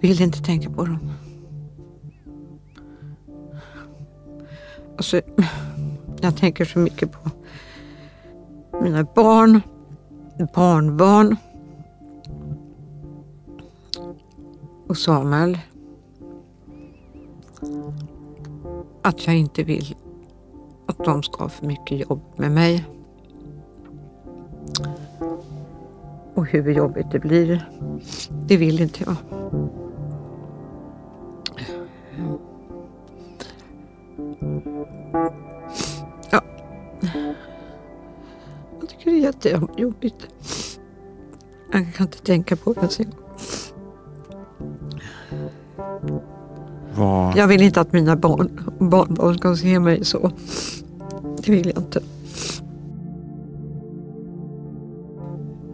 Vill inte tänka på dem. Alltså, jag tänker så mycket på mina barn, barnbarn och Samuel. Att jag inte vill att de ska ha för mycket jobb med mig. Och hur jobbigt det blir, det vill inte jag. Ja. Jag tycker det är jättejobbigt. Jag kan inte tänka på det sen. Jag vill inte att mina barnbarn ska se mig så. Det vill jag inte.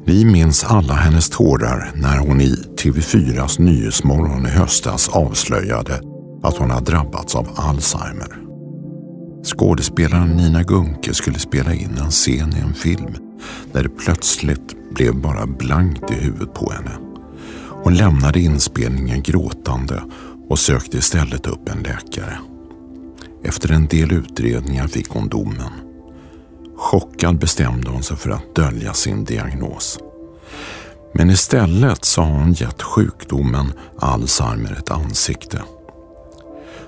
Vi minns alla hennes tårar när hon i TV4s Nyhetsmorgon i höstas avslöjade att hon har drabbats av Alzheimer. Skådespelaren Nina Gunke skulle spela in en scen i en film där det plötsligt blev bara blankt i huvudet på henne. Hon lämnade inspelningen gråtande och sökte istället upp en läkare. Efter en del utredningar fick hon domen. Chockad bestämde hon sig för att dölja sin diagnos. Men istället så har hon gett sjukdomen Alzheimer ett ansikte.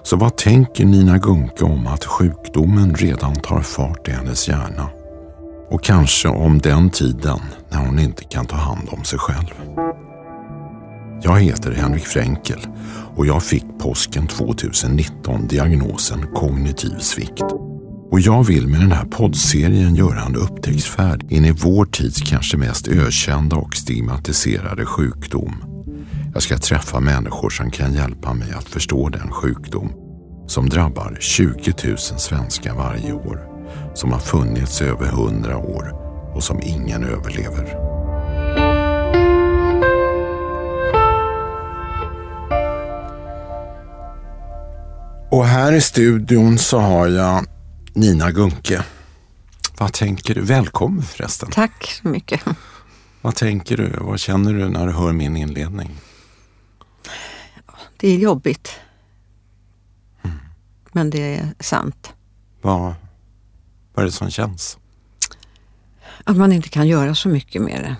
Så vad tänker Nina Gunke om att sjukdomen redan tar fart i hennes hjärna? Och kanske om den tiden när hon inte kan ta hand om sig själv. Jag heter Henrik Fränkel och jag fick påsken 2019 diagnosen kognitiv svikt. Och jag vill med den här poddserien göra en upptäcktsfärd in i vår tids kanske mest ökända och stigmatiserade sjukdom. Jag ska träffa människor som kan hjälpa mig att förstå den sjukdom som drabbar 20 000 svenskar varje år, som har funnits över 100 år och som ingen överlever. Och här i studion så har jag Nina Gunke. Vad tänker du? Välkommen förresten. Tack så mycket. Vad tänker du? Vad känner du när du hör min inledning? Det är jobbigt. Mm. Men det är sant. Vad är det som känns? Att man inte kan göra så mycket med det.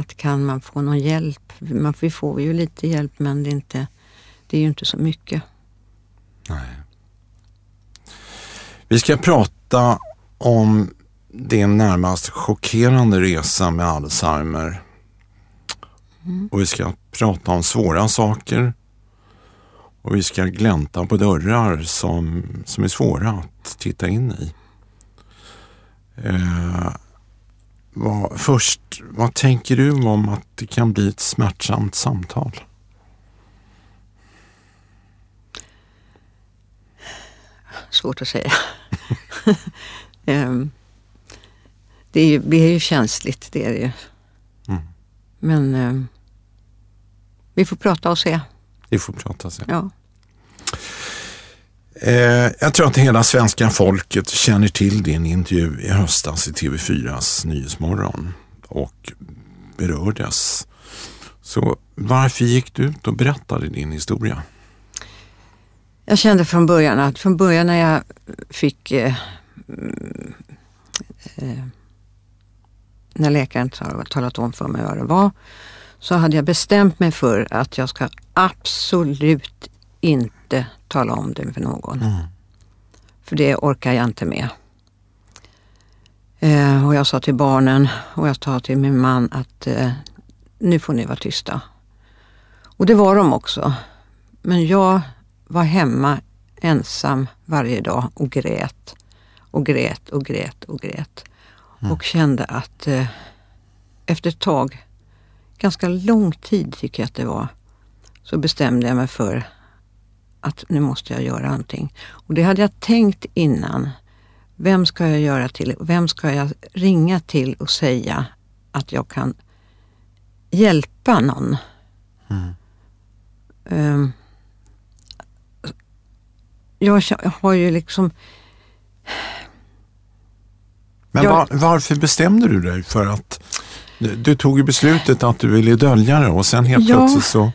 Att kan man få någon hjälp? Vi får ju lite hjälp, men det är ju inte så mycket. Nej. Vi ska prata om din närmast chockerande resa med Alzheimer. Mm. Och vi ska prata om svåra saker. Och vi ska glänta på dörrar som är svåra att titta in i. Vad tänker du om att det kan bli ett smärtsamt samtal? Svårt att säga. Det är ju känsligt, det är det ju. Mm. Men vi får prata och se. Vi får prata och se. Ja. Jag tror att hela svenska folket känner till din intervju i höstas i TV4s Nyhetsmorgon och berördes. Så varför gick du ut och berättade din historia? Jag kände från början när jag fick när läkaren talat om för mig vad det var, så hade jag bestämt mig för att jag ska absolut inte tala om det för någon. Mm. För det orkar jag inte med. Och jag sa till barnen och jag sa till min man att nu får ni vara tysta. Och det var de också. Men jag var hemma ensam varje dag och grät. Mm. Och kände att efter ett tag, ganska lång tid tycker jag att det var, så bestämde jag mig för att nu måste jag göra någonting. Och det hade jag tänkt innan. Vem ska jag göra till? Vem ska jag ringa till och säga att jag kan hjälpa någon? Mm. Jag har ju liksom... Men varför bestämde du dig för att Du tog ju beslutet att du ville dölja det och sen helt plötsligt så...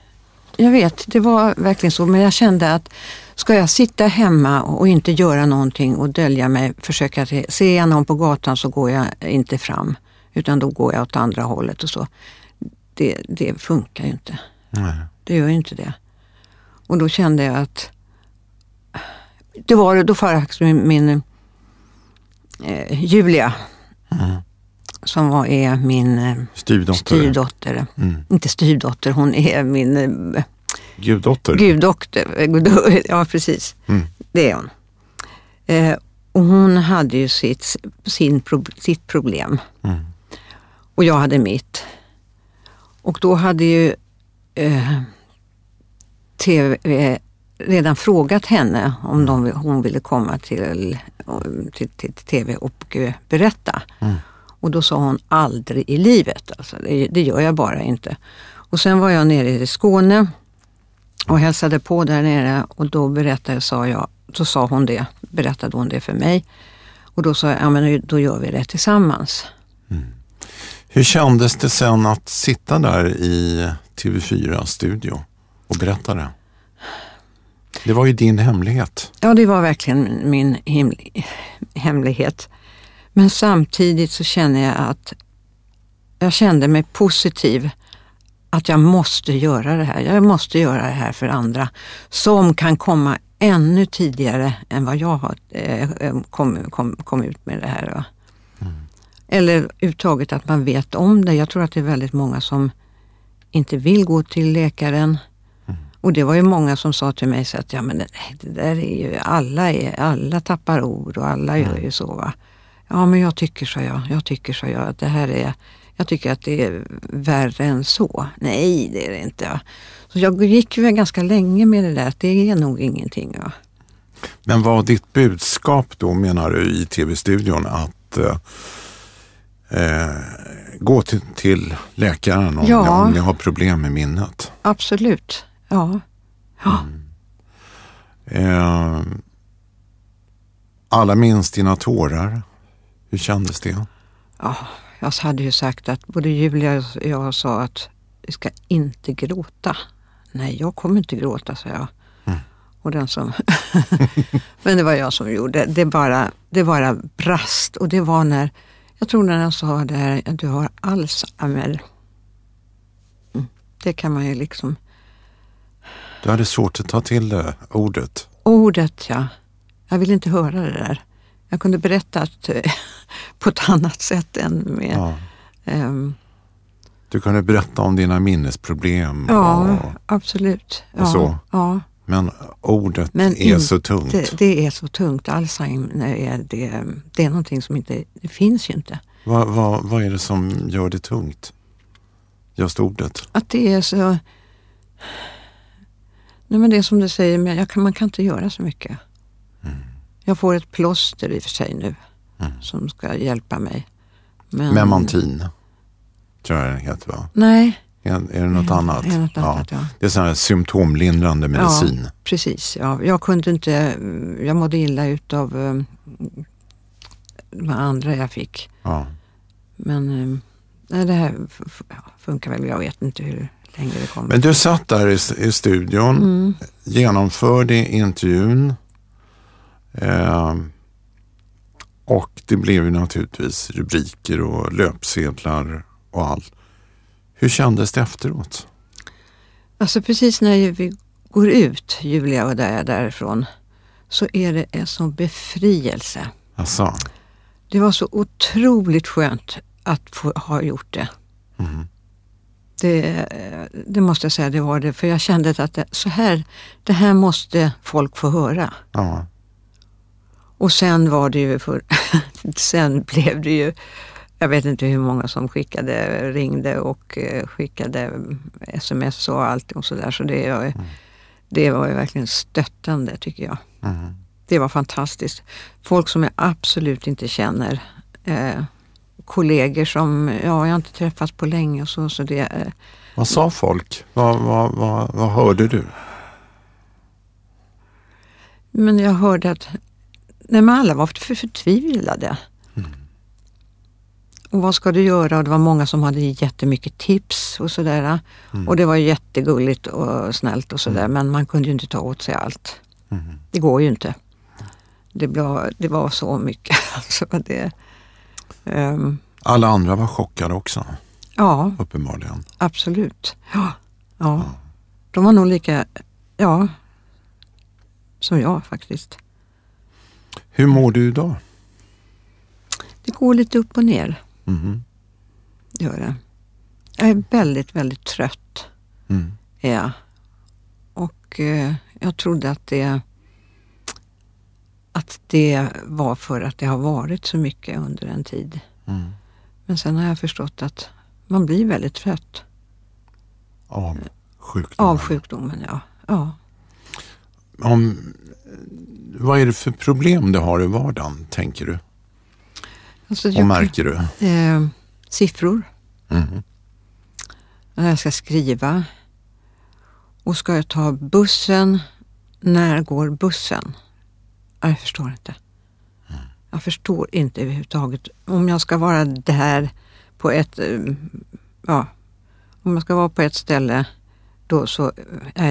Jag vet, det var verkligen så, men jag kände att ska jag sitta hemma och inte göra någonting och dölja mig, försöka se jag någon på gatan så går jag inte fram, utan då går jag åt andra hållet och så. Det funkar ju inte. Nej. Det gör ju inte det. Och då kände jag att det var då faktiskt min Julia som är min styrdotter. Mm. Inte styrdotter, hon är min guddotter. Ja, precis. Mm. Det är hon. Och hon hade ju sitt problem. Mm. Och jag hade mitt. Och då hade ju TV redan frågat henne om hon ville komma till TV och berätta. Mm. Och då sa hon aldrig i livet. Alltså, det gör jag bara inte. Och sen var jag nere i Skåne och hälsade på där nere. Och då berättade hon det för mig. Och då sa jag, ja men då gör vi det tillsammans. Mm. Hur kändes det sen att sitta där i TV4-studio och berätta det? Det var ju din hemlighet. Ja, det var verkligen min hemlighet. Men samtidigt så känner jag att jag kände mig positiv att jag måste göra det här. Jag måste göra det här för andra som kan komma ännu tidigare än vad jag har kom ut med det här. Mm. Eller uttaget att man vet om det. Jag tror att det är väldigt många som inte vill gå till läkaren. Mm. Och det var ju många som sa till mig så att ja, men det där är ju, alla tappar ord och alla gör ju så, va. Ja, men jag tycker så jag att det här är, jag tycker att det är värre än så. Nej, det är det inte. Ja. Så jag gick ju ganska länge med det där, att det är nog ingenting. Ja. Men var ditt budskap då, menar du, i TV-studion att gå till läkaren om jag har problem med minnet? Absolut, ja. Mm. Alla minns dina tårar. Hur kändes det? Ja, jag hade ju sagt att både Julia och jag sa att vi ska inte gråta. Nej, jag kommer inte gråta, sa jag. Mm. Och den som... Men det var jag som gjorde. Det bara brast. Och det var när... Jag tror när jag sa det här, att du har Alzheimer. Mm. Det kan man ju liksom... Du hade svårt att ta till det, ordet. Ordet, ja. Jag ville inte höra det där. Jag kunde berätta på ett annat sätt än med... Ja. Du kunde berätta om dina minnesproblem. Ja, och, absolut. Ja, och så. Ja. Men ordet är så tungt. Det är så tungt. Alzheimer är det är någonting som inte... Det finns ju inte. Vad är det som gör det tungt? Just ordet. Att det är så... Nej, men det är som du säger, men man kan inte göra så mycket. Mm. Jag får ett plåster i och för sig nu som ska hjälpa mig. Memantin tror jag den heter, va? Nej. Är det något annat? Är något annat, ja. Det är sån här symptomlindrande medicin. Ja, precis. Ja. Jag mådde illa utav de andra jag fick. Ja. Men det här funkar väl, jag vet inte hur länge det kommer. Men du satt där i studion, genomförde intervjun. Och det blev ju naturligtvis rubriker och löpsedlar och allt. Hur kändes det efteråt? Alltså precis när vi går ut, Julia och därifrån, så är det en sån befrielse. Asså. Det var så otroligt skönt att ha gjort det. Mm. Det måste jag säga, det var det. För jag kände att det här måste folk få höra. Ja. Och sen var det ju sen blev det ju, jag vet inte hur många som ringde och skickade SMS och allt och sådär. Så det var ju verkligen stöttande, tycker jag. Mm. Det var fantastiskt. Folk som jag absolut inte känner. Kollegor som jag inte träffat på länge och så. Vad sa folk? Vad hörde du? Men jag hörde att alla var förtvivlade. Mm. Och vad ska du göra? Och det var många som hade jättemycket tips och sådär. Mm. Och det var jättegulligt och snällt och sådär. Mm. Men man kunde ju inte ta åt sig allt. Mm. Det går ju inte. Det var så mycket. Alltså det, alla andra var chockade också. Ja. Uppenbarligen. Absolut. Ja. Ja. De var nog lika... Ja. Som jag faktiskt. Hur mår du idag? Det går lite upp och ner. Mm. Gör det. Jag är väldigt, väldigt trött. Mm. Ja. Och jag trodde att det var för att det har varit så mycket under en tid. Mm. Men sen har jag förstått att man blir väldigt trött. Av sjukdomen? Av sjukdomen, ja. Ja. Vad är det för problem du har i vardagen, tänker du? Alltså, och märker du? Siffror. Mm. När jag ska skriva. Och ska jag ta bussen? När går bussen? Jag förstår inte. Mm. Jag förstår inte överhuvudtaget. Om jag ska vara där på ett... Ja, om jag ska vara på ett ställe då så...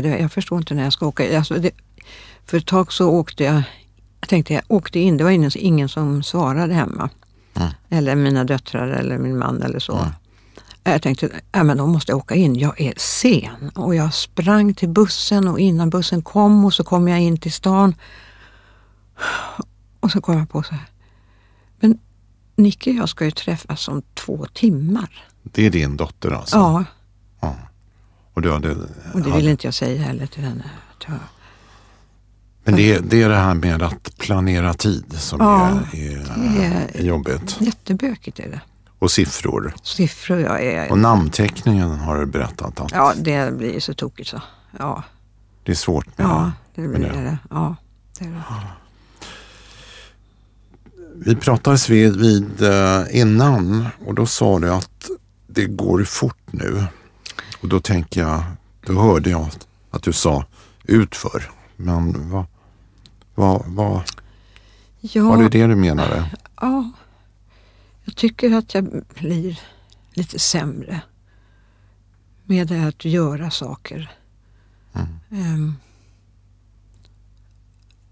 Jag förstår inte när jag ska åka. Alltså för ett tag så åkte jag... Jag åkte in. Det var ingen som svarade hemma. Mm. Eller mina döttrar eller min man eller så. Mm. Jag tänkte, men då måste jag åka in. Jag är sen. Och jag sprang till bussen och innan bussen kom och så kom jag in till stan. Och så kom jag på så här. Men Nicki och jag ska ju träffas om 2 timmar. Det är din dotter alltså? Ja. Ja. Och, det vill inte jag säga heller till henne. Men det är det här med att planera tid som är jobbigt. Jättebökigt är det. Och siffror. Siffror, ja. Och namnteckningen har du berättat att... Ja, det blir så tokigt så. Ja. Det är svårt med det. Ja, det är det. Vi pratades vid innan och då sa du att det går fort nu. Och då tänker jag, då hörde jag att du sa utför. Men var det det du menade? Ja, jag tycker att jag blir lite sämre med det att göra saker. Mm.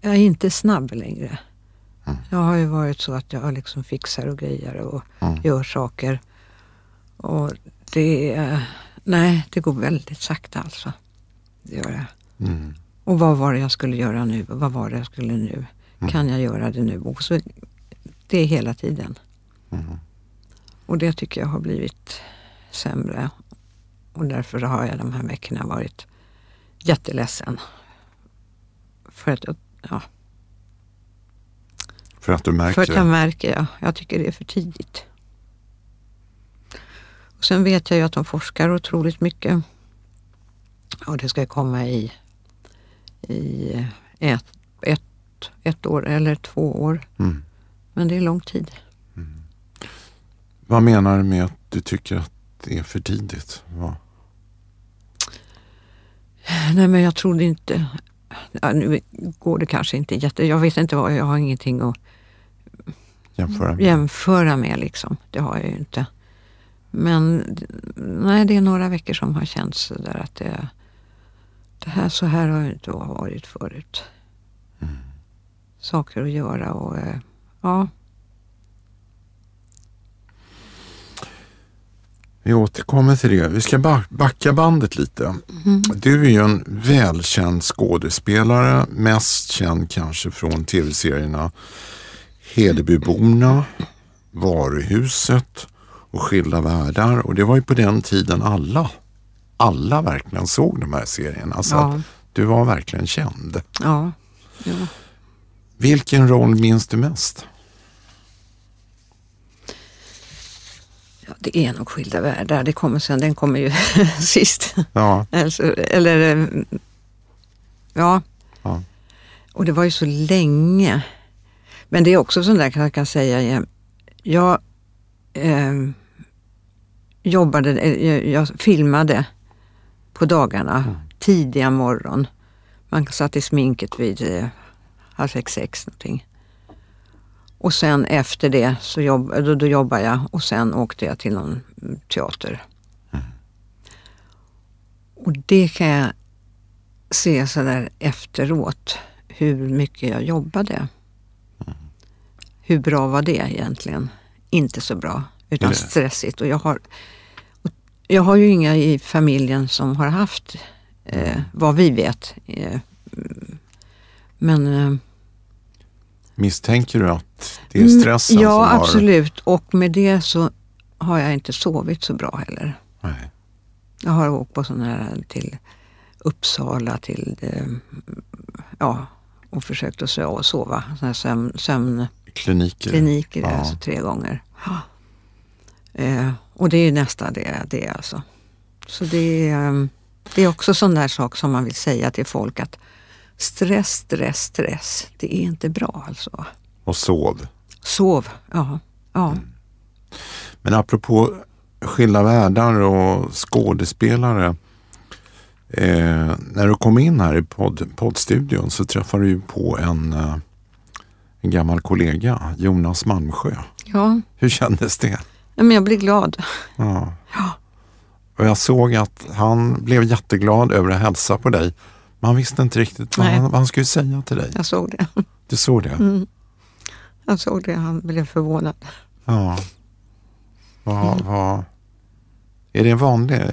Jag är inte snabb längre. Mm. Jag har ju varit så att jag liksom fixar och grejer och gör saker. Och det går väldigt sakta alltså. Det gör det. Mm. Och vad var det jag skulle göra nu? Vad var det jag skulle nu? Mm. Kan jag göra det nu? Och så, det är hela tiden. Mm. Och det tycker jag har blivit sämre. Och därför har jag de här veckorna varit jätteledsen. För att du märker? För att jag märker, ja. Jag tycker det är för tidigt. Och sen vet jag ju att de forskar otroligt mycket. Och det ska komma i ett år eller 2 år. Mm. Men det är lång tid. Mm. Vad menar du med att du tycker att det är för tidigt? Va? Nej, men jag trodde inte... Ja, nu går det kanske inte jag vet inte vad, jag har ingenting att jämföra med liksom. Det har jag ju inte. Men nej, det är några veckor som har känts där att så här har jag inte varit förut. Mm. Saker att göra och ja. Vi återkommer till det. Vi ska backa bandet lite. Mm. Du är ju en välkänd skådespelare. Mest känd kanske från tv-serierna Hedebyborna, Varuhuset och Skilda världar. Och det var ju på den tiden alla verkligen såg de här serierna. Alltså att du var verkligen känd. Ja. Ja. Vilken roll minns du mest? Ja, det är nog Skilda världar. Det kommer sen, den kommer ju sist. Ja. Ja. Och det var ju så länge. Men det är också sånt där jag kan säga. Jag jag filmade på dagarna, tidiga morgon. Man satt i sminket vid 5:30 någonting. Och sen efter det så då jobbade jag och sen åkte jag till någon teater. Mm. Och det kan jag se så där efteråt, hur mycket jag jobbade. Mm. Hur bra var det egentligen? Inte så bra, utan stressigt. Och jag har ju inga i familjen som har haft vad vi vet. Misstänker du att det är stressen som har... Ja, absolut. Och med det så har jag inte sovit så bra heller. Nej. Jag har åkt på sådana här till Uppsala och försökt att sova. Sådana här sömnkliniker alltså 3 gånger. Ja. Och det är nästan det alltså. Så det är också sån där sak som man vill säga till folk att stress. Det är inte bra alltså. Och sov, ja. Mm. Men apropå skilda världar och skådespelare. När du kom in här i poddstudion så träffade du på en gammal kollega, Jonas Malmsjö. Ja. Hur kändes det? Ja, men jag blev glad. Ja. Ja. Och jag såg att han blev jätteglad över att hälsa på dig. Han visste inte riktigt vad han skulle säga till dig. Jag såg det. Du såg det? Mm. Jag såg det. Han blev förvånad. Ja. Är det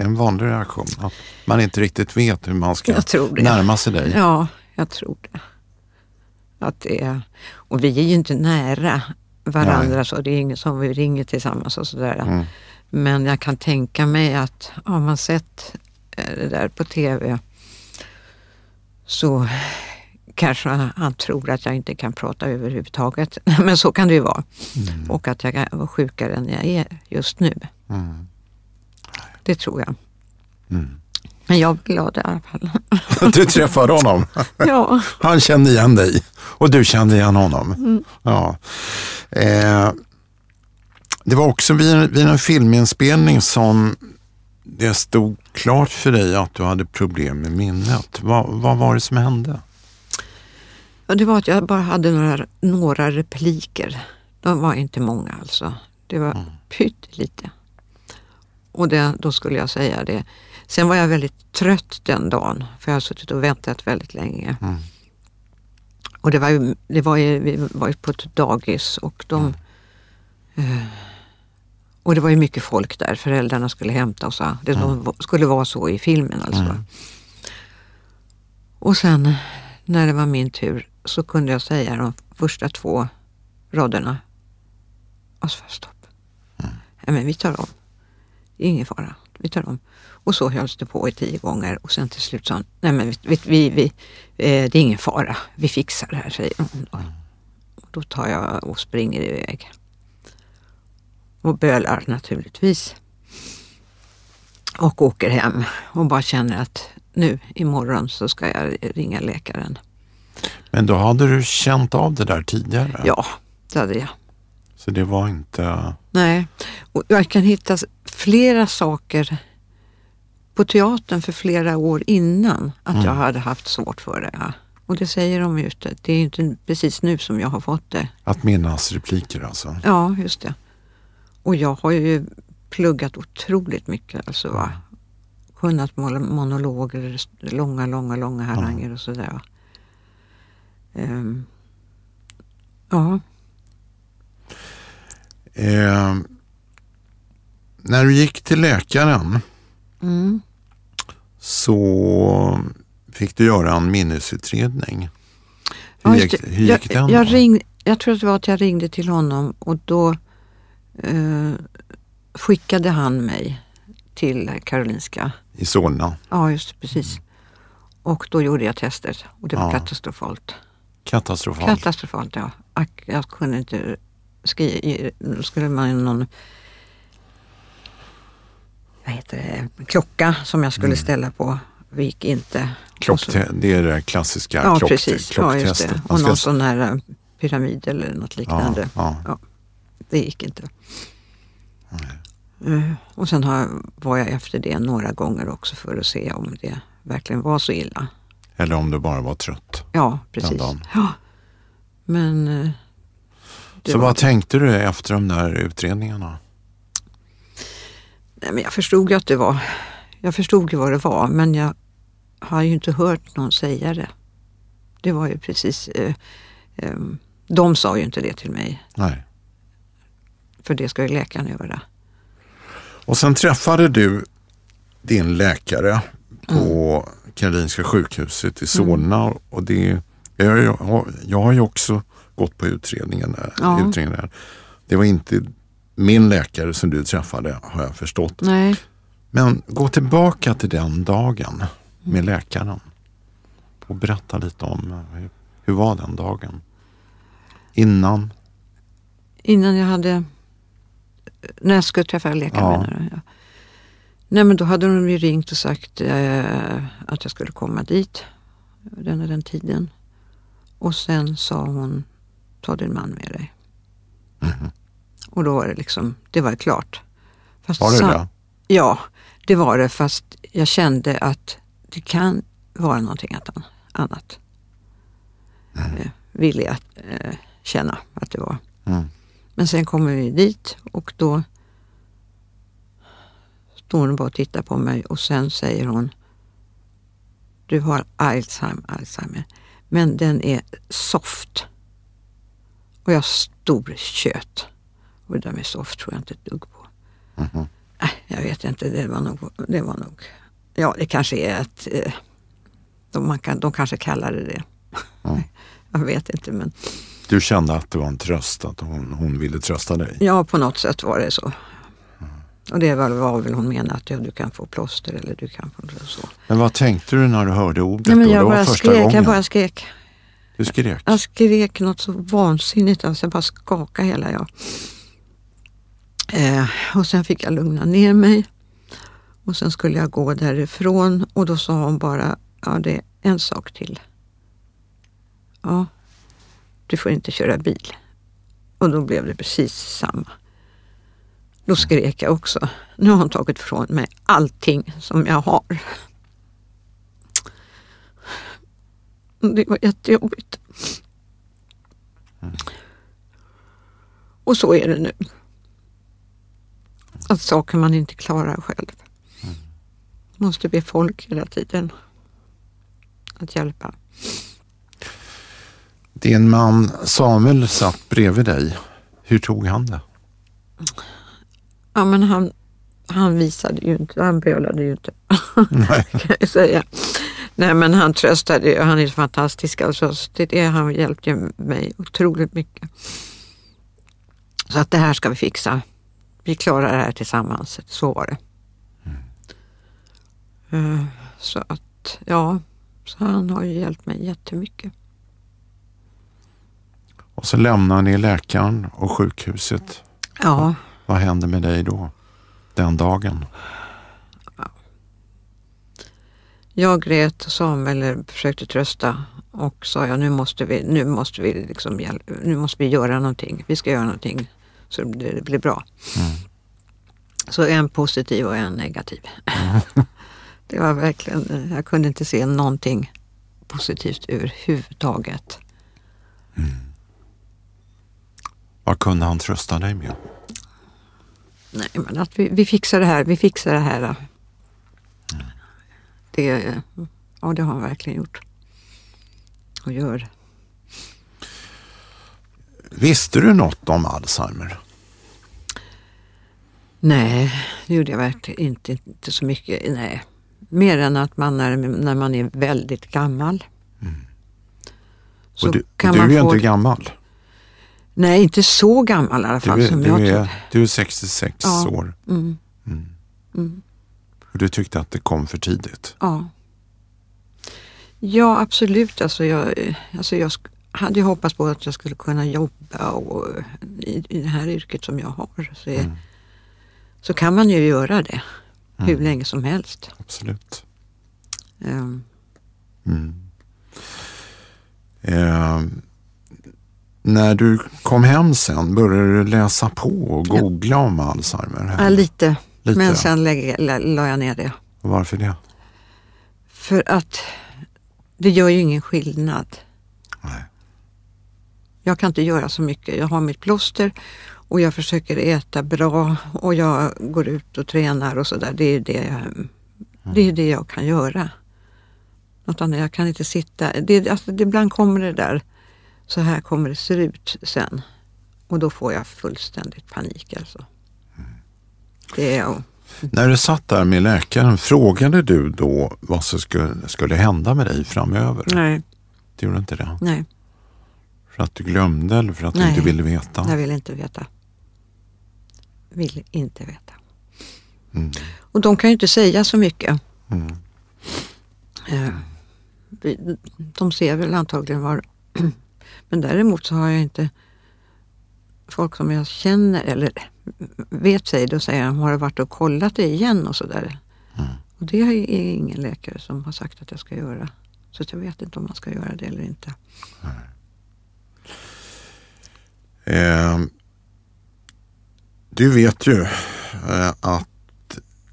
en vanlig reaktion? Att man inte riktigt vet hur man ska närma sig dig? Ja, jag tror det. Att det är... Och vi är ju inte nära varandra. Nej. Så det är ingen som vi ringer tillsammans och sådär. Mm. Men jag kan tänka mig att har man sett det där på TV... så kanske han tror att jag inte kan prata överhuvudtaget. Men så kan det ju vara. Mm. Och att jag var sjukare än jag är just nu. Mm. Det tror jag. Mm. Men jag är glad i alla fall. Du träffade honom. Ja. Han kände igen dig. Och du kände igen honom. Mm. Ja. Det var också vid en filminspelning som... Det stod klart för dig att du hade problem med minnet. Vad var det som hände? Ja, det var att jag bara hade några repliker. De var inte många alltså. Det var pyttelite. Och då skulle jag säga det. Sen var jag väldigt trött den dagen. För jag hade suttit och väntat väldigt länge. Mm. Och vi var ju på ett dagis. Och och det var ju mycket folk där. Föräldrarna skulle hämta oss. Det skulle vara så i filmen alltså. Mm. Och sen när det var min tur så kunde jag säga de första 2 raderna. Och så stopp. Mm. Nej, men vi tar om. Det är ingen fara. Vi tar om. Och så hölls det på i 10 gånger. Och sen till slut sa han, nej men det är ingen fara. Vi fixar det här, säger hon då. Då tar jag och springer iväg. Och bölar naturligtvis. Och åker hem. Och bara känner att nu imorgon så ska jag ringa läkaren. Men då hade du känt av det där tidigare? Ja, det hade jag. Så det var inte... Nej. Och jag kan hitta flera saker på teatern för flera år innan. Att jag hade haft svårt för det. Och det säger de ju. Det är inte precis nu som jag har fått det. Att minnas repliker alltså? Ja, just det. Och jag har ju pluggat otroligt mycket. Alltså, va? Kunnat måla monologer, långa haranger och sådär. När du gick till läkaren så fick du göra en minnesutredning. Hur gick den? Jag tror att det var att jag ringde till honom och då skickade han mig till Karolinska i Solna. Ja, just precis. Mm. Och då gjorde jag tester och det var katastrofalt. Ja, jag kunde inte skulle man någon klocka som jag skulle ställa på. Vi gick inte. Det är det klassiska klocktestet. Ja, och någon sån här pyramid eller något liknande. Ja. Det gick inte. Nej. Och sen var jag efter det några gånger också för att se om det verkligen var så illa. Eller om du bara var trött. Ja, precis. Ja. Men Så vad tänkte du efter de där utredningarna? Nej, men jag förstod ju att det var... Jag förstod ju vad det var, men jag har ju inte hört någon säga det. Det var ju precis... de sa ju inte det till mig. Nej. För det ska ju läkaren göra. Och sen träffade du din läkare på Karolinska sjukhuset i Solna. Mm. Och det, jag har ju också gått på utredningen där, ja. Det var inte min läkare som du träffade, har jag förstått. Nej. Men gå tillbaka till den dagen med läkaren och berätta lite om hur var den dagen? Innan jag hade... När jag skulle träffa läkaren. Ja. Nej, men då hade de ju ringt och sagt att jag skulle komma dit den tiden. Och sen sa hon, ta din man med dig. Mm. Och då var det liksom, det var klart. Fast var det det? Ja, det var det, fast jag kände att det kan vara någonting annat. Mm. Ville jag känna att det var. Mm. Men sen kommer vi dit och då står hon bara och tittar på mig och sen säger hon, du har Alzheimer, men den är soft. Och jag stod kött. Och det där med soft tror jag inte ett dugg på. Mm-hmm. Nej, jag vet inte, det var nog. Ja, det kanske är att de kanske kallar det. Mm. Jag vet inte, men... Du kände att det var en tröst, att hon ville trösta dig? Ja, på något sätt var det så. Mm. Och det var väl hon menade, att du kan få plåster eller du kan få så. Men vad tänkte du när du hörde ordet? Nej, men jag bara skrek, Du skrek? Jag skrek något så vansinnigt, alltså jag bara skakade hela jag. Och sen fick jag lugna ner mig. Och sen skulle jag gå därifrån och då sa hon bara, ja, det är en sak till. Ja, du får inte köra bil. Och då blev det precis samma. Då skrek jag också. Nu har hon tagit ifrån mig allting som jag har. Det var jättejobbigt. Mm. Och så är det nu. Att saker man inte klarar själv. Måste be folk hela tiden att hjälpa. Din man Samuel satt bredvid dig. Hur tog han det? Ja, men han visade ju inte. Han bölade ju inte. Nej. Kan jag säga. Nej, men han tröstade ju. Han är fantastisk. Alltså, han hjälpte mig otroligt mycket. Så att det här ska vi fixa. Vi klarar det här tillsammans. Så var det. Mm. Så att, ja. Så han har ju hjälpt mig jättemycket. Och så lämnar ni läkaren och sjukhuset. Ja. Vad hände med dig då? Den dagen? Ja. Jag grät och Samuel försökte trösta. Och sa jag, nu måste vi göra någonting. Vi ska göra någonting så det blir bra. Mm. Så en positiv och en negativ. Mm. Det var verkligen, jag kunde inte se någonting positivt överhuvudtaget. Mm. Vad kunde han trösta dig med? Nej, men att vi fixar det här. Vi fixar det här. Mm. Det har han verkligen gjort. Och gör. Visste du något om Alzheimer? Nej, det gjorde jag verkligen inte så mycket. Nej. Mer än att man när man är väldigt gammal. Mm. Så du är inte gammal? Nej, inte så gammal i alla fall som jag tyckte. Du är 66 år. Mm. Mm. Mm. Och du tyckte att det kom för tidigt? Ja. Ja, absolut. Alltså jag hade ju hoppats på att jag skulle kunna jobba och, i det här yrket som jag har. Så kan man ju göra det hur länge som helst. Absolut. När du kom hem sen, började du läsa på och googla om Alzheimer? Ja, lite. Men sen la jag ner det. Varför det? För att det gör ju ingen skillnad. Nej. Jag kan inte göra så mycket. Jag har mitt plåster och jag försöker äta bra och jag går ut och tränar och sådär. Det är det jag kan göra. Något annat, jag kan inte sitta. Ibland kommer det där, så här kommer det se ut sen. Och då får jag fullständigt panik alltså. Det är jag. När du satt där med läkaren, frågade du då vad som skulle hända med dig framöver? Nej. Du gjorde inte det? Nej. För att du glömde eller för att du inte ville veta? Jag ville inte veta. Mm. Och de kan ju inte säga så mycket. Mm. De ser väl antagligen var... Men däremot så har jag inte... Folk som jag känner eller vet sig, då säger de, har jag varit och kollat det igen och sådär. Mm. Och det är ingen läkare som har sagt att jag ska göra. Så jag vet inte om man ska göra det eller inte. Mm. Du vet ju att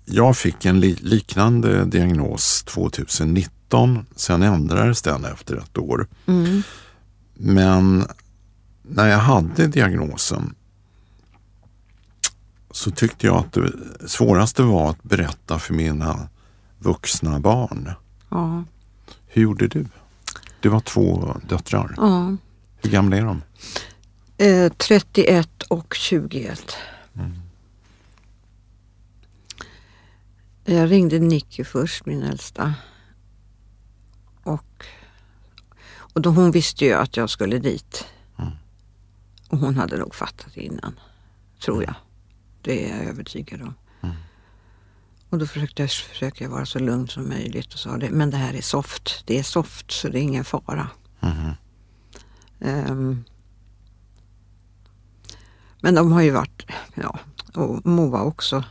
jag fick en liknande diagnos 2019. Sen ändrades den efter ett år. Mm. Men när jag hade diagnosen så tyckte jag att det svåraste var att berätta för mina vuxna barn. Ja. Hur gjorde du? Du har 2 döttrar. Ja. Hur gamla är de? 31 och 21. Mm. Jag ringde Nicki först, min äldsta. Och då hon visste ju att jag skulle dit. Mm. Och hon hade nog fattat innan, tror jag. Det är jag övertygad om. Mm. Och då försökte jag vara så lugn som möjligt och sa det. Men det här är soft. Det är soft, så det är ingen fara. Mm. Men de har ju varit... Ja, och Mova också.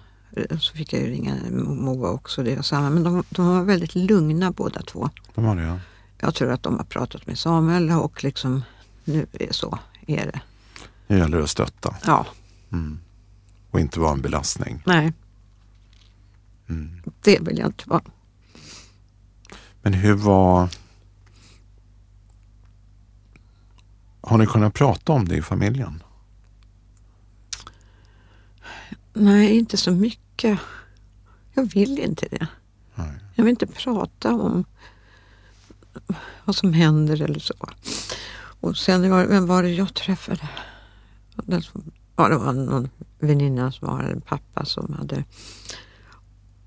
Så fick jag ju ringa Mova också. Det var samma. Men de var väldigt lugna båda två. De var det, ja. Jag tror att de har pratat med Samuel och liksom... Nu är så, är det. Det gäller att stötta. Ja. Mm. Och inte vara en belastning. Nej. Mm. Det vill jag inte vara. Men hur var... Har ni kunnat prata om det i familjen? Nej, inte så mycket. Jag vill inte det. Nej. Jag vill inte prata om vad som händer eller så. Och sen, vem var det jag träffade? Ja, det var någon väninna som var en pappa som hade...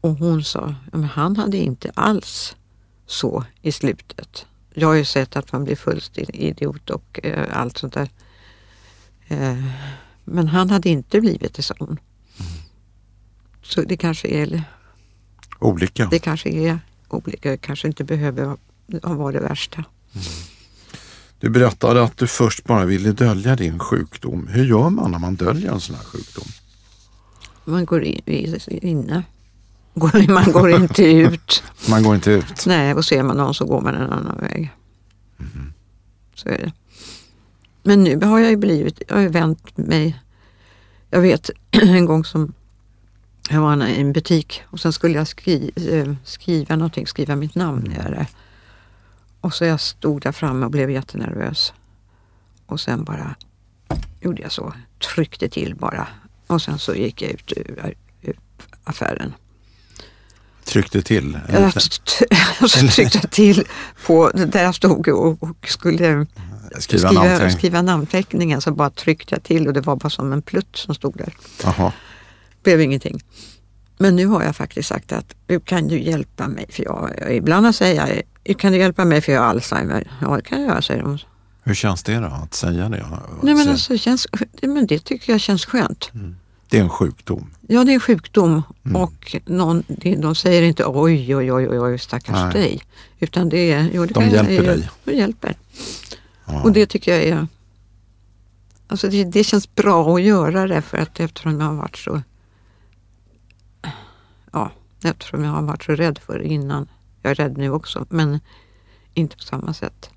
Och hon sa, men han hade inte alls så i slutet. Jag har ju sett att man blir fullständigt idiot och allt sånt där. Men han hade inte blivit det, sa hon. Mm. Så det kanske är... Olika. Det kanske är olika. Kanske inte behöver vara det värsta. Mm. Du berättade att du först bara ville dölja din sjukdom. Hur gör man när man döljer en sån här sjukdom? Man går inne. Man går inte ut. Man går inte ut? Nej, och ser man någon så går man en annan väg. Mm. Så är det. Men nu har jag ju blivit... Jag har ju vänt mig... Jag vet en gång som jag var i en butik och sen skulle jag skriva någonting, skriva mitt namn nere. Och så jag stod där framme och blev jättenervös. Och sen bara gjorde jag så, tryckte till bara. Och sen så gick jag ut ur affären. Tryckte till? Tryckte till på där jag stod och skulle skriva namnteckningen. Så bara tryckte jag till och det var bara som en plutt som stod där. Aha. Blev ingenting. Men nu har jag faktiskt sagt att kan du hjälpa mig? För jag ibland säger jag, kan du hjälpa mig för jag har Alzheimer? Ja, det kan jag, säger de. Hur känns det då att säga det? Nej, men alltså, det tycker jag känns skönt. Mm. Det är en sjukdom. Ja, det är en sjukdom. Mm. Och de säger inte oj, stackars dig. Utan det är... Jo, de hjälper dig. De hjälper. Ja. Och det tycker jag är... Alltså det känns bra att göra det för att eftersom jag har varit så rädd för innan. Jag är rädd nu också, men inte på samma sätt.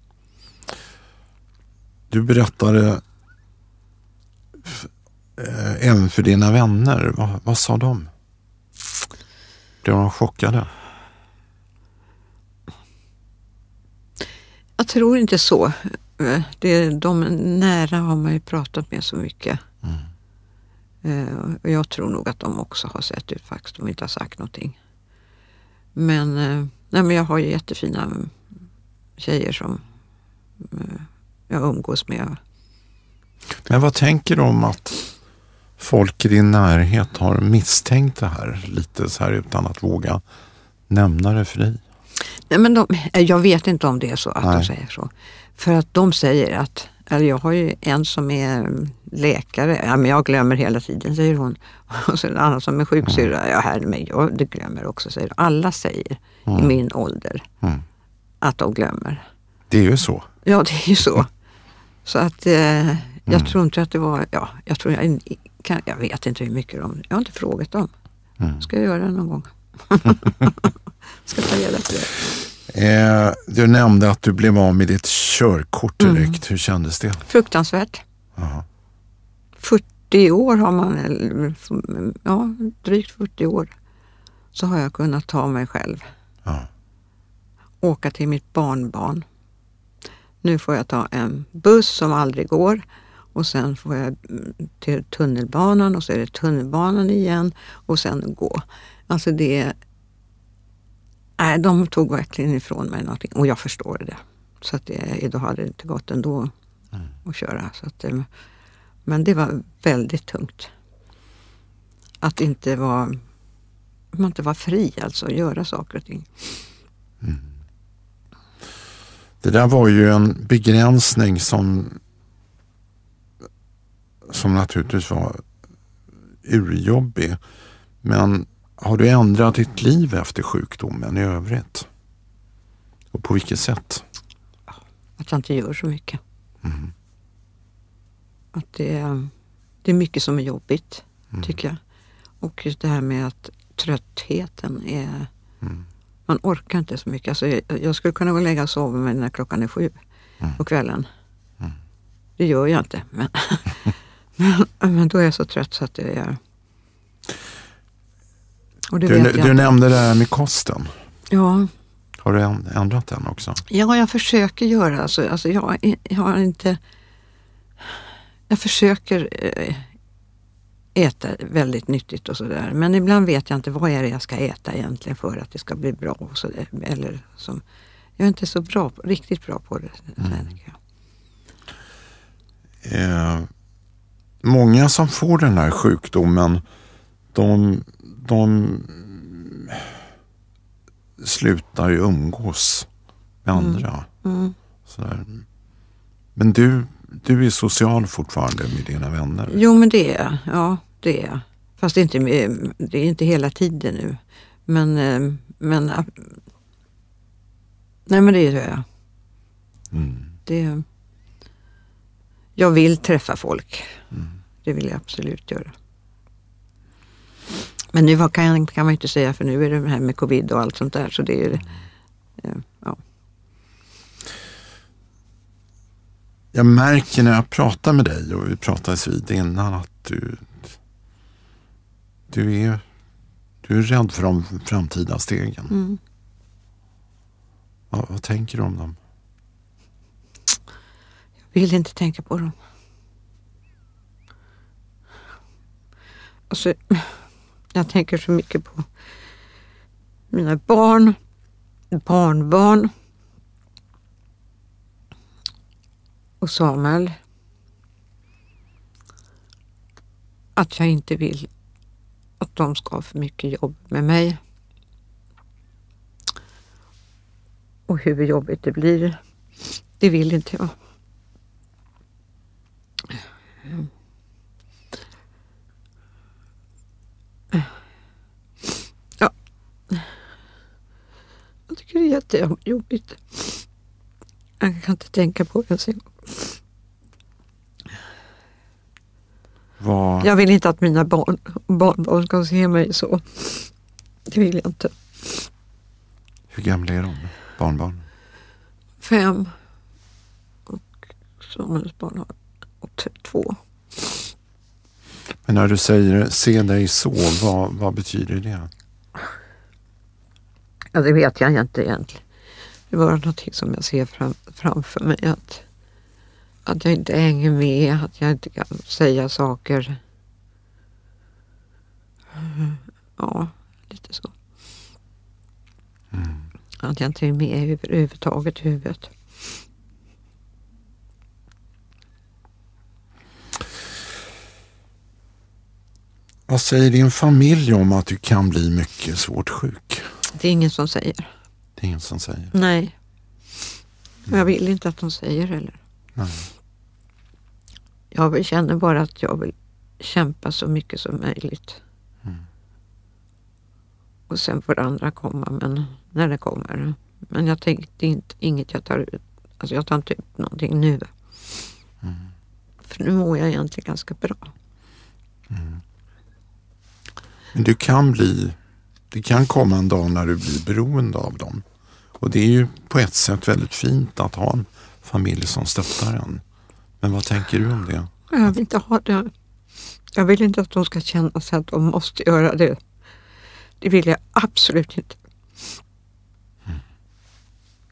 Du berättade även för dina vänner. Vad sa de? Blev de chockade? Jag tror inte så. de nära har man ju pratat med så mycket. Och jag tror nog att de också har sett ut faktiskt. De inte har sagt någonting. Men, nej, men jag har ju jättefina tjejer som jag umgås med. Men vad tänker du om att folk i din närhet har misstänkt det här lite så här utan att våga nämna det för dig? Nej, men jag vet inte om det är så att de säger så. För att de säger att, eller jag har ju en som är läkare, ja, men jag glömmer hela tiden, säger hon. Och så en annan som är sjuksyrra, det glömmer också, säger hon. Alla säger i min ålder att de glömmer. Det är ju så. Ja, det är ju så. Så att jag tror inte att det var, jag vet inte hur mycket de, jag har inte frågat dem. Ska jag göra det någon gång? Ska ta reda på det. Du nämnde att du blev av med ditt körkort direkt. Hur kändes det? Fruktansvärt. Aha. 40 år har man, drygt 40 år så har jag kunnat ta mig själv. Ja. Åka till mitt barnbarn. Nu får jag ta en buss som aldrig går och sen får jag till tunnelbanan och så är det tunnelbanan igen och sen gå. Alltså det är, nej, de tog verkligen ifrån mig någonting. Och jag förstår det. Så att idag hade det inte gått ändå att köra. Så att, men det var väldigt tungt. Att inte vara, man inte var fri alltså att göra saker och ting. Mm. Det där var ju en begränsning som naturligtvis var urjobbig. Men har du ändrat ditt liv efter sjukdomen i övrigt? Och på vilket sätt? Att jag inte gör så mycket. Mm. Att det är mycket som är jobbigt, tycker jag. Och just det här med att tröttheten är... Man orkar inte så mycket. Alltså jag skulle kunna gå och lägga och sova mig när klockan är 7 på kvällen. Mm. Det gör jag inte. Men, men då är jag så trött så att det är... Du nämnde det här med kosten. Ja. Har du ändrat den också? Ja, jag försöker göra. Alltså jag har inte... Jag försöker äta väldigt nyttigt och sådär. Men ibland vet jag inte vad är det jag ska äta egentligen för att det ska bli bra. Och så där. Eller som, jag är inte så bra, riktigt bra på det. Många som får den här sjukdomen, de slutar ju umgås med andra. Sådär. Men du är social fortfarande med dina vänner. Jo, men det är jag. Fast det är inte hela tiden nu. Men nej, men det är jag. Jag vill träffa folk. Det vill jag absolut göra. Men nu kan man inte säga, för nu är det här med covid och allt sånt där, så det är ju ja. Jag märker när jag pratar med dig, och vi pratades vid innan, att du är rädd för de framtida stegen. Vad tänker du om dem? Jag vill inte tänka på dem. Alltså... Jag tänker så mycket på mina barn, barnbarn och Samuel. Att jag inte vill att de ska ha för mycket jobb med mig. Och hur jobbigt det blir, det vill inte jag. Jag tycker det är jättejobbigt. Jag kan inte tänka på det. Jag vill inte att mina barnbarn ska se mig så. Det vill jag inte. Hur gamla är de, barnbarn? 5. Och Samuels barn har 2. Men när du säger se dig så, vad betyder det? Ja, det vet jag inte egentligen. Det var någonting som jag ser framför mig. Att Att jag inte hänger med, att jag inte kan säga saker. Ja, lite så. Mm. Att jag inte är med överhuvudtaget i huvudet. Vad säger din familj om att du kan bli mycket svårt sjuk? Det är ingen som säger. Det är ingen som säger? Nej. Mm. Jag vill inte att de säger heller. Nej. Jag känner bara att jag vill kämpa så mycket som möjligt. Mm. Och sen får andra komma, men när det kommer. Men jag tänkte inte, inget jag tar ut. Alltså jag tar inte ut någonting nu. Mm. För nu mår jag egentligen ganska bra. Mm. Men du kan bli, det kan komma en dag när du blir beroende av dem. Och det är ju på ett sätt väldigt fint att ha en familj som stöttar en. Men vad tänker du om det? Jag vill inte ha det. Jag vill inte att de ska känna sig att de måste göra det. Det vill jag absolut inte. Mm.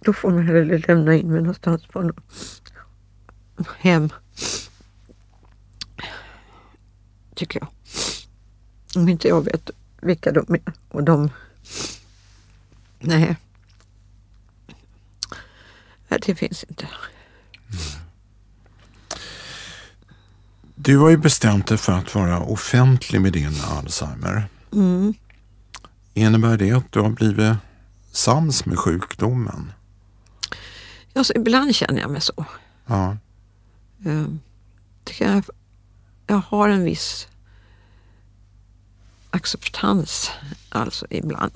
Då får man heller lämna in mig någonstans på något hem. Tycker jag. Om inte jag vet vilka de är. Och de... Nej. Det finns inte. Mm. Du har ju bestämt dig för att vara offentlig med din Alzheimer. Mm. Innebär det att du har blivit sams med sjukdomen? Ja, så ibland känner jag mig så. Ja. Jag har en viss acceptans, alltså ibland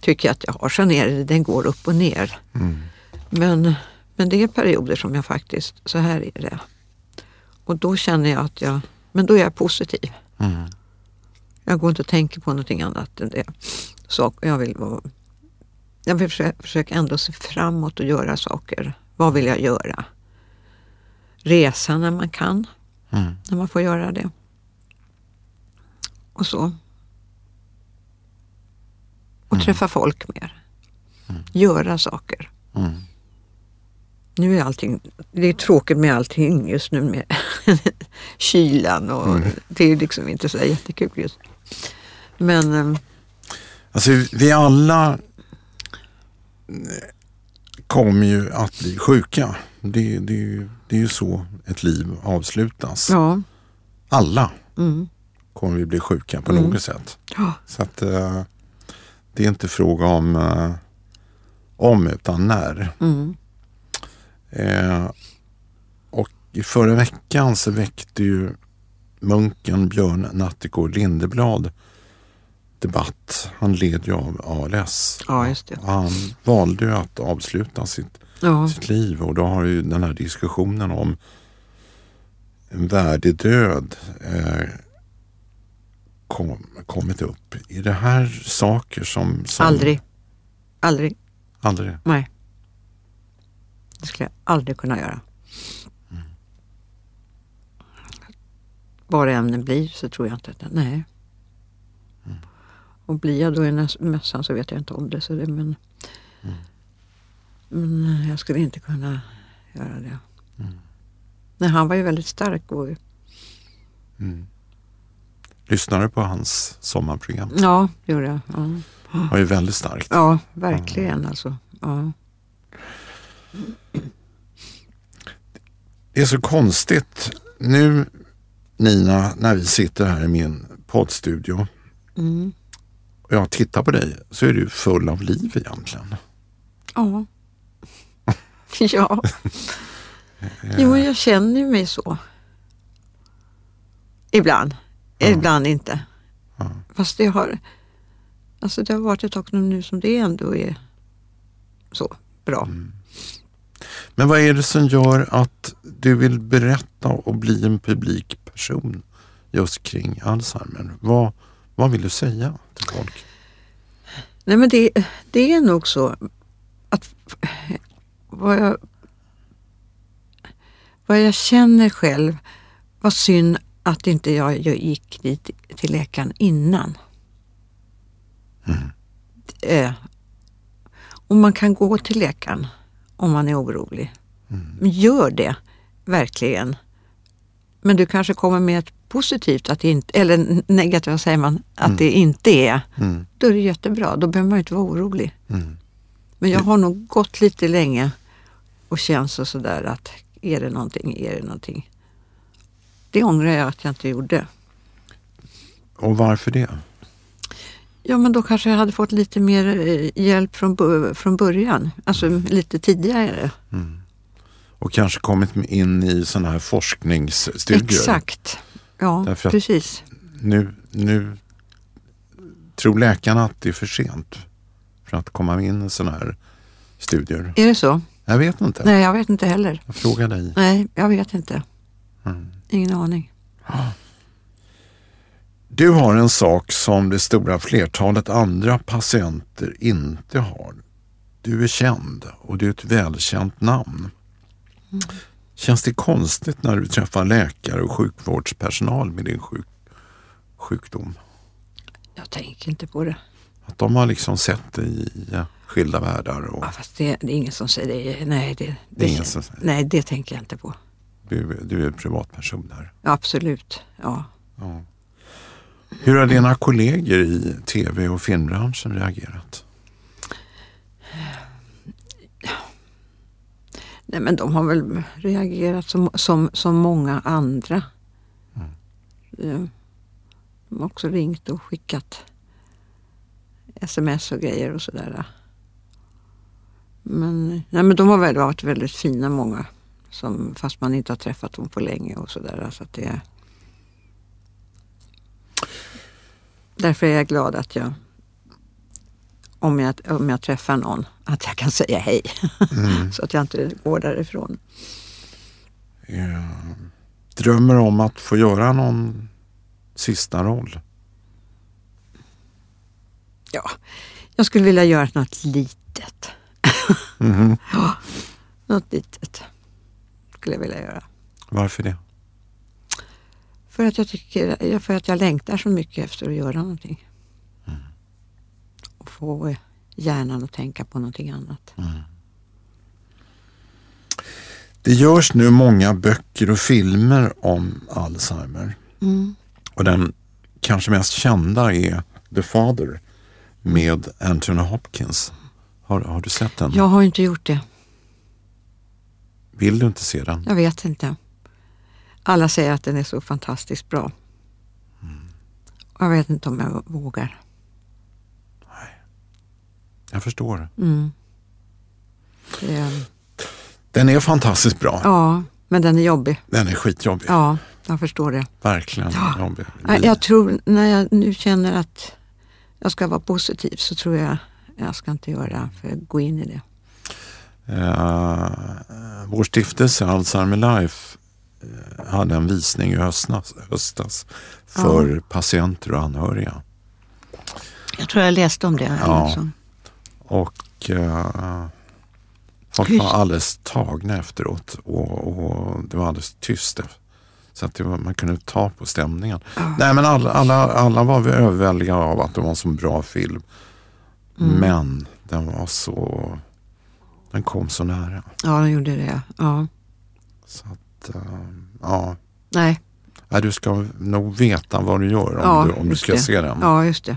tycker jag att jag har, så ner, den går upp och ner. Mm. Men det är perioder som jag faktiskt, så här är det. Och då känner jag att jag, men då är jag positiv. Mm. Jag går inte och tänker på någonting annat än det. Så jag vill försöka ändå se framåt och göra saker. Vad vill jag göra? Resa när man kan. Mm. När man får göra det. Och så. Och träffa folk mer. Mm. Göra saker. Mm. Nu är allting, det är tråkigt med allting just nu med kylan och det är liksom inte så jättekul just. Men alltså vi alla kommer ju att bli sjuka. Det är ju så ett liv avslutas. Ja. Alla kommer vi bli sjuka på något sätt. Ja. Så att det är inte fråga om utan när. Mm. Och i förra veckan så väckte ju munken Björn Natteko Lindeblad debatt. Han led ju av ALS. Ja, just det. Han valde ju att avsluta sitt liv, och då har ju den här diskussionen om en värdig död kommit upp. Är det här saker som... Aldrig. Nej. Det skulle jag aldrig kunna göra. Mm. Bara ämnen blir så tror jag inte att det, nej. Mm. Och blir jag då i mössan så vet jag inte om det. Så det men jag skulle inte kunna göra det. Mm. Nej, han var ju väldigt stark. Och... Mm. Lyssnar du på hans sommarprogram? Ja, det gjorde jag. Ja. Han var ju väldigt starkt. Ja, verkligen alltså. Ja. Det är så konstigt nu, Nina, när vi sitter här i min poddstudio och jag tittar på dig, så är du full av liv egentligen. Ja. Ja. Jo, jag känner mig så. Ibland. Ja. Ibland inte. Ja. Fast det har varit ett tag nu som det ändå är så bra. Mm. Men vad är det som gör att du vill berätta och bli en publik person just kring Alzheimer? Vad vill du säga till folk? Nej, men det är nog så att vad jag känner själv, vad synd att inte jag gick dit till läkaren innan. Mm. Och man kan gå till läkaren om man är orolig. Men gör det. verkligen. Men du kanske kommer med ett positivt, att det inte, eller negativt säger man, att det inte är. Mm. Då är det jättebra, då behöver man inte vara orolig. Mm. Men jag har nog gått lite länge och känns och sådär att är det någonting. Det ångrar jag att jag inte gjorde. Och varför det? Ja, men då kanske jag hade fått lite mer hjälp från början. Alltså lite tidigare. Mm. Och kanske kommit in i sådana här forskningsstudier. Exakt. Ja, därför precis. Nu tror läkarna att det är för sent för att komma in i sådana här studier. Är det så? Jag vet inte. Nej, jag vet inte heller. Jag frågar dig. Nej, jag vet inte. Mm. Ingen aning. Du har en sak som det stora flertalet andra patienter inte har. Du är känd och du är ett välkänt namn. Mm. Känns det konstigt när du träffar läkare och sjukvårdspersonal med din sjukdom? Jag tänker inte på det. Att de har liksom sett dig i skilda världar. Och... Ja, fast det är ingen som säger det. Nej, det är ingen som säger. Nej, det tänker jag inte på. Du är en privatperson här. Ja, absolut, ja. Hur har dina kollegor i tv- och filmbranschen reagerat? Nej, men de har väl reagerat som många andra. Mm. De har också ringt och skickat sms och grejer och sådär. Men de har väl varit väldigt fina, många. Som, fast man inte har träffat dem på länge och sådär. Så att det... Därför är jag glad att jag, om jag träffar någon, att jag kan säga hej. Mm. Så att jag inte går därifrån. Jag drömmer om att få göra någon sista roll. Ja, jag skulle vilja göra något litet. Mm. Ja, något litet skulle jag vilja göra. Varför det? För att jag längtar så mycket efter att göra någonting. Mm. Och få hjärnan att tänka på någonting annat. Mm. Det görs nu många böcker och filmer om Alzheimer. Mm. Och den kanske mest kända är The Father med Anthony Hopkins. Har du sett den? Jag har inte gjort det. Vill du inte se den? Jag vet inte. Alla säger att den är så fantastiskt bra. Mm. Jag vet inte om jag vågar. Nej. Jag förstår. Mm. Den är fantastiskt bra. Ja, men den är jobbig. Den är skitjobbig. Ja, jag förstår det. Verkligen jobbig. Jag tror, när jag nu känner att jag ska vara positiv, så tror jag ska inte göra, för jag går in i det. Vår stiftelse Alzheimer Life hade en visning i höstas för patienter och anhöriga. Jag tror jag läste om det. Ja. Och folk var alldeles tagna efteråt och det var alldeles tyst. Så att man kunde ta på stämningen. Ja. Nej, men alla var vi överväldigade av att det var en så bra film. Mm. Men den kom så nära. Ja, den gjorde det. Ja. Så att, ja. Nej. Ja, du ska nog veta vad du gör om du ska se den. Ja, just det.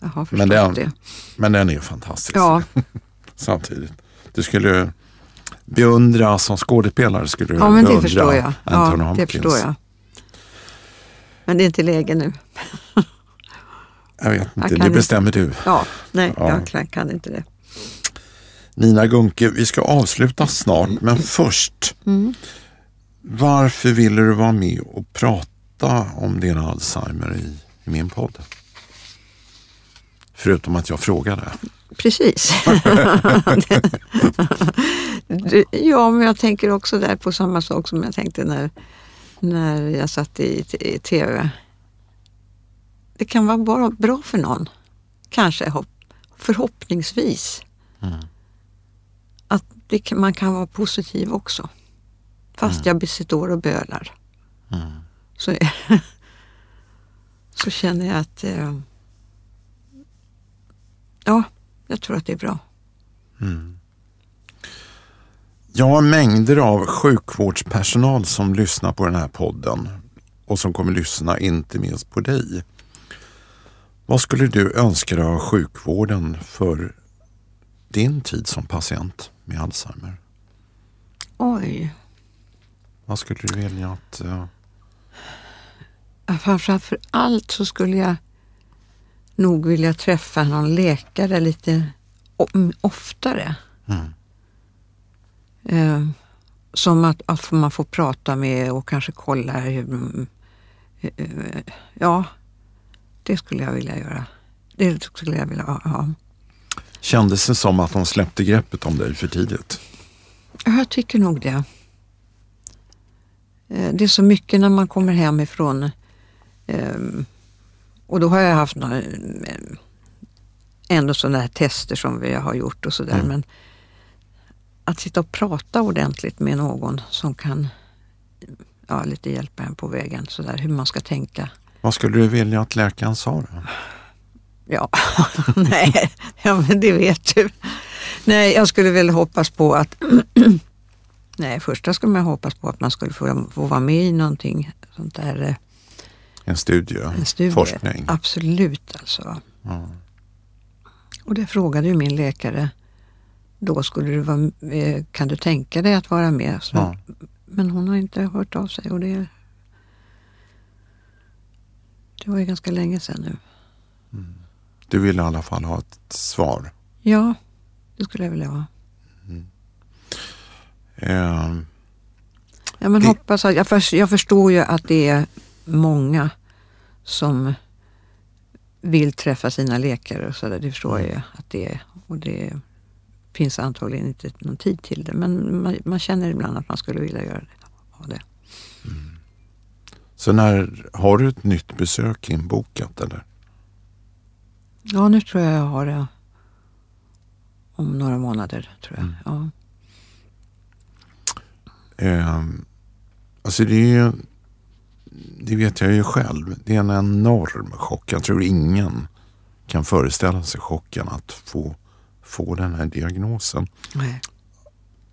Jag har förstått det. Men den är fantastisk. Ja. Samtidigt. Du skulle beundra som skådespelare. Skulle ja, men det förstår jag. Anthony Hopkins. Det förstår jag. Men det är inte läge nu. Jag vet inte, det bestämmer du. Ja, nej, jag kan inte det. Nina Gunke, vi ska avsluta snart, men först, varför ville du vara med och prata om din Alzheimer i min podd? Förutom att jag frågade. Precis. Ja, men jag tänker också där på samma sak som jag tänkte när jag satt i tv. Det kan vara bara bra för någon. Kanske förhoppningsvis. Mm. Att man kan vara positiv också. Fast jag sitter och bölar. Mm. Så känner jag att jag tror att det är bra. Mm. Jag har mängder av sjukvårdspersonal som lyssnar på den här podden och som kommer lyssna inte minst på dig. Vad skulle du önska dig av sjukvården för din tid som patient med Alzheimer? Oj. Vad skulle du vilja att... Framför allt så skulle jag nog vilja träffa någon läkare lite oftare. Mm. Som att man får prata med och kanske kolla hur... Ja, det skulle jag vilja göra. Det skulle jag vilja ha. Kändes det som att de släppte greppet om dig för tidigt? Jag tycker nog det. Det är så mycket när man kommer hemifrån. Och då har jag haft några, ändå sådana här tester som vi har gjort och sådär. Mm. Men att sitta och prata ordentligt med någon som kan lite hjälpa en på vägen. Så där, hur man ska tänka. Vad skulle du vilja att läkaren sa då? Ja, nej. Ja, men det vet du. Nej, jag skulle väl hoppas på att... Nej, första skulle man hoppas på att man skulle få vara med i någonting sånt där. En studie, forskning. Absolut alltså. Mm. Och det frågade ju min läkare. Då skulle du vara med, kan du tänka dig att vara med? Så, mm. Men hon har inte hört av sig och det var ju ganska länge sedan nu. Mm. Du ville i alla fall ha ett svar. Ja, det skulle jag vilja ha. Mm. Ja, men hoppas att, jag förstår ju att det är många som vill träffa sina läkare och så där, det förstår jag att det är, och det finns antagligen inte någon tid till det, men man känner ibland att man skulle vilja göra det. Mm. Så har du ett nytt besök inbokat eller? Ja, nu tror jag har det om några månader tror jag. Mm. Ja. Alltså det vet jag ju själv, det är en enorm chock. Jag tror ingen kan föreställa sig chocken att få den här diagnosen. Nej.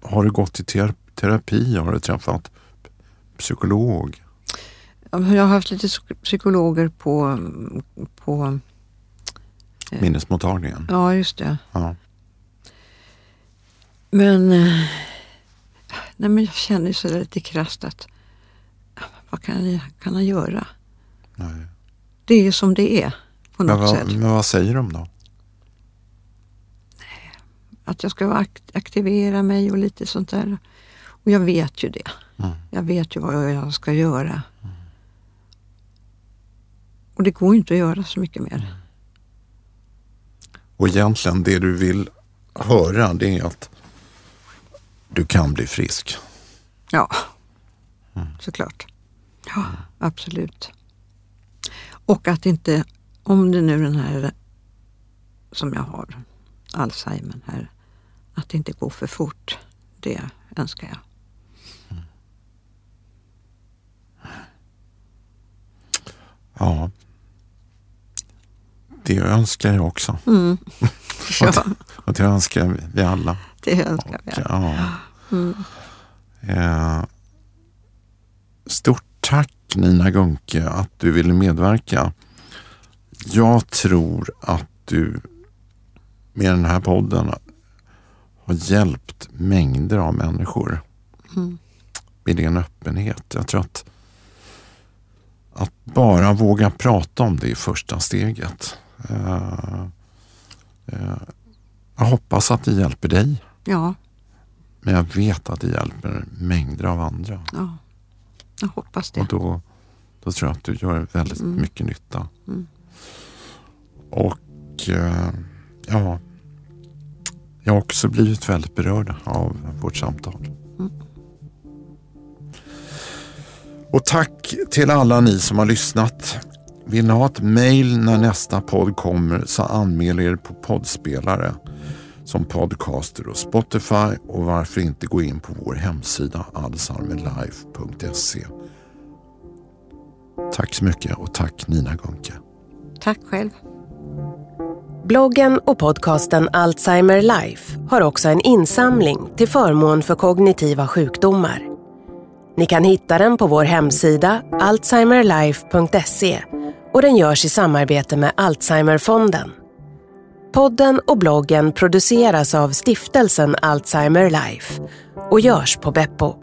Har du gått i terapi? Har du träffat psykolog? Jag har haft lite psykologer på minnesmottagningen. Ja, just det. Ja. Men jag känner ju så lite krasst att vad kan han göra? Nej. Det är ju som det är på något sätt. Men vad säger de då? Nej, att jag ska aktivera mig och lite sånt där. Och jag vet ju det. Mm. Jag vet ju vad jag ska göra. Mm. Och det går ju inte att göra så mycket mer. Mm. Och egentligen det du vill höra, det är att du kan bli frisk. Ja, såklart. Ja, absolut. Och att inte, om det nu den här som jag har, Alzheimer här, att det inte går för fort, det önskar jag. Mm. Ja. Det önskar jag också. Mm. Ja. och det önskar vi alla. Det önskar vi alla. Ja. Mm. Stort tack Nina Gunke att du ville medverka. Jag tror att du med den här podden har hjälpt mängder av människor med din öppenhet. Jag tror att bara våga prata om det i första steget. Jag hoppas att det hjälper dig. Ja. Men jag vet att det hjälper mängder av andra. Ja, jag hoppas det. Och då tror jag att du gör väldigt mycket nytta. Mm. Och ja, jag har också blivit väldigt berörd av vårt samtal. Mm. Och tack till alla ni som har lyssnat. Vill ni ha ett mejl när nästa podd kommer så anmäl er på poddspelare som podcaster och Spotify, och varför inte gå in på vår hemsida alzheimerlife.se. Tack så mycket och tack Nina Gunke. Tack själv. Bloggen och podcasten Alzheimer Life har också en insamling till förmån för kognitiva sjukdomar. Ni kan hitta den på vår hemsida alzheimerlife.se och den görs i samarbete med Alzheimerfonden. Podden och bloggen produceras av stiftelsen Alzheimer Life och görs på Beppo.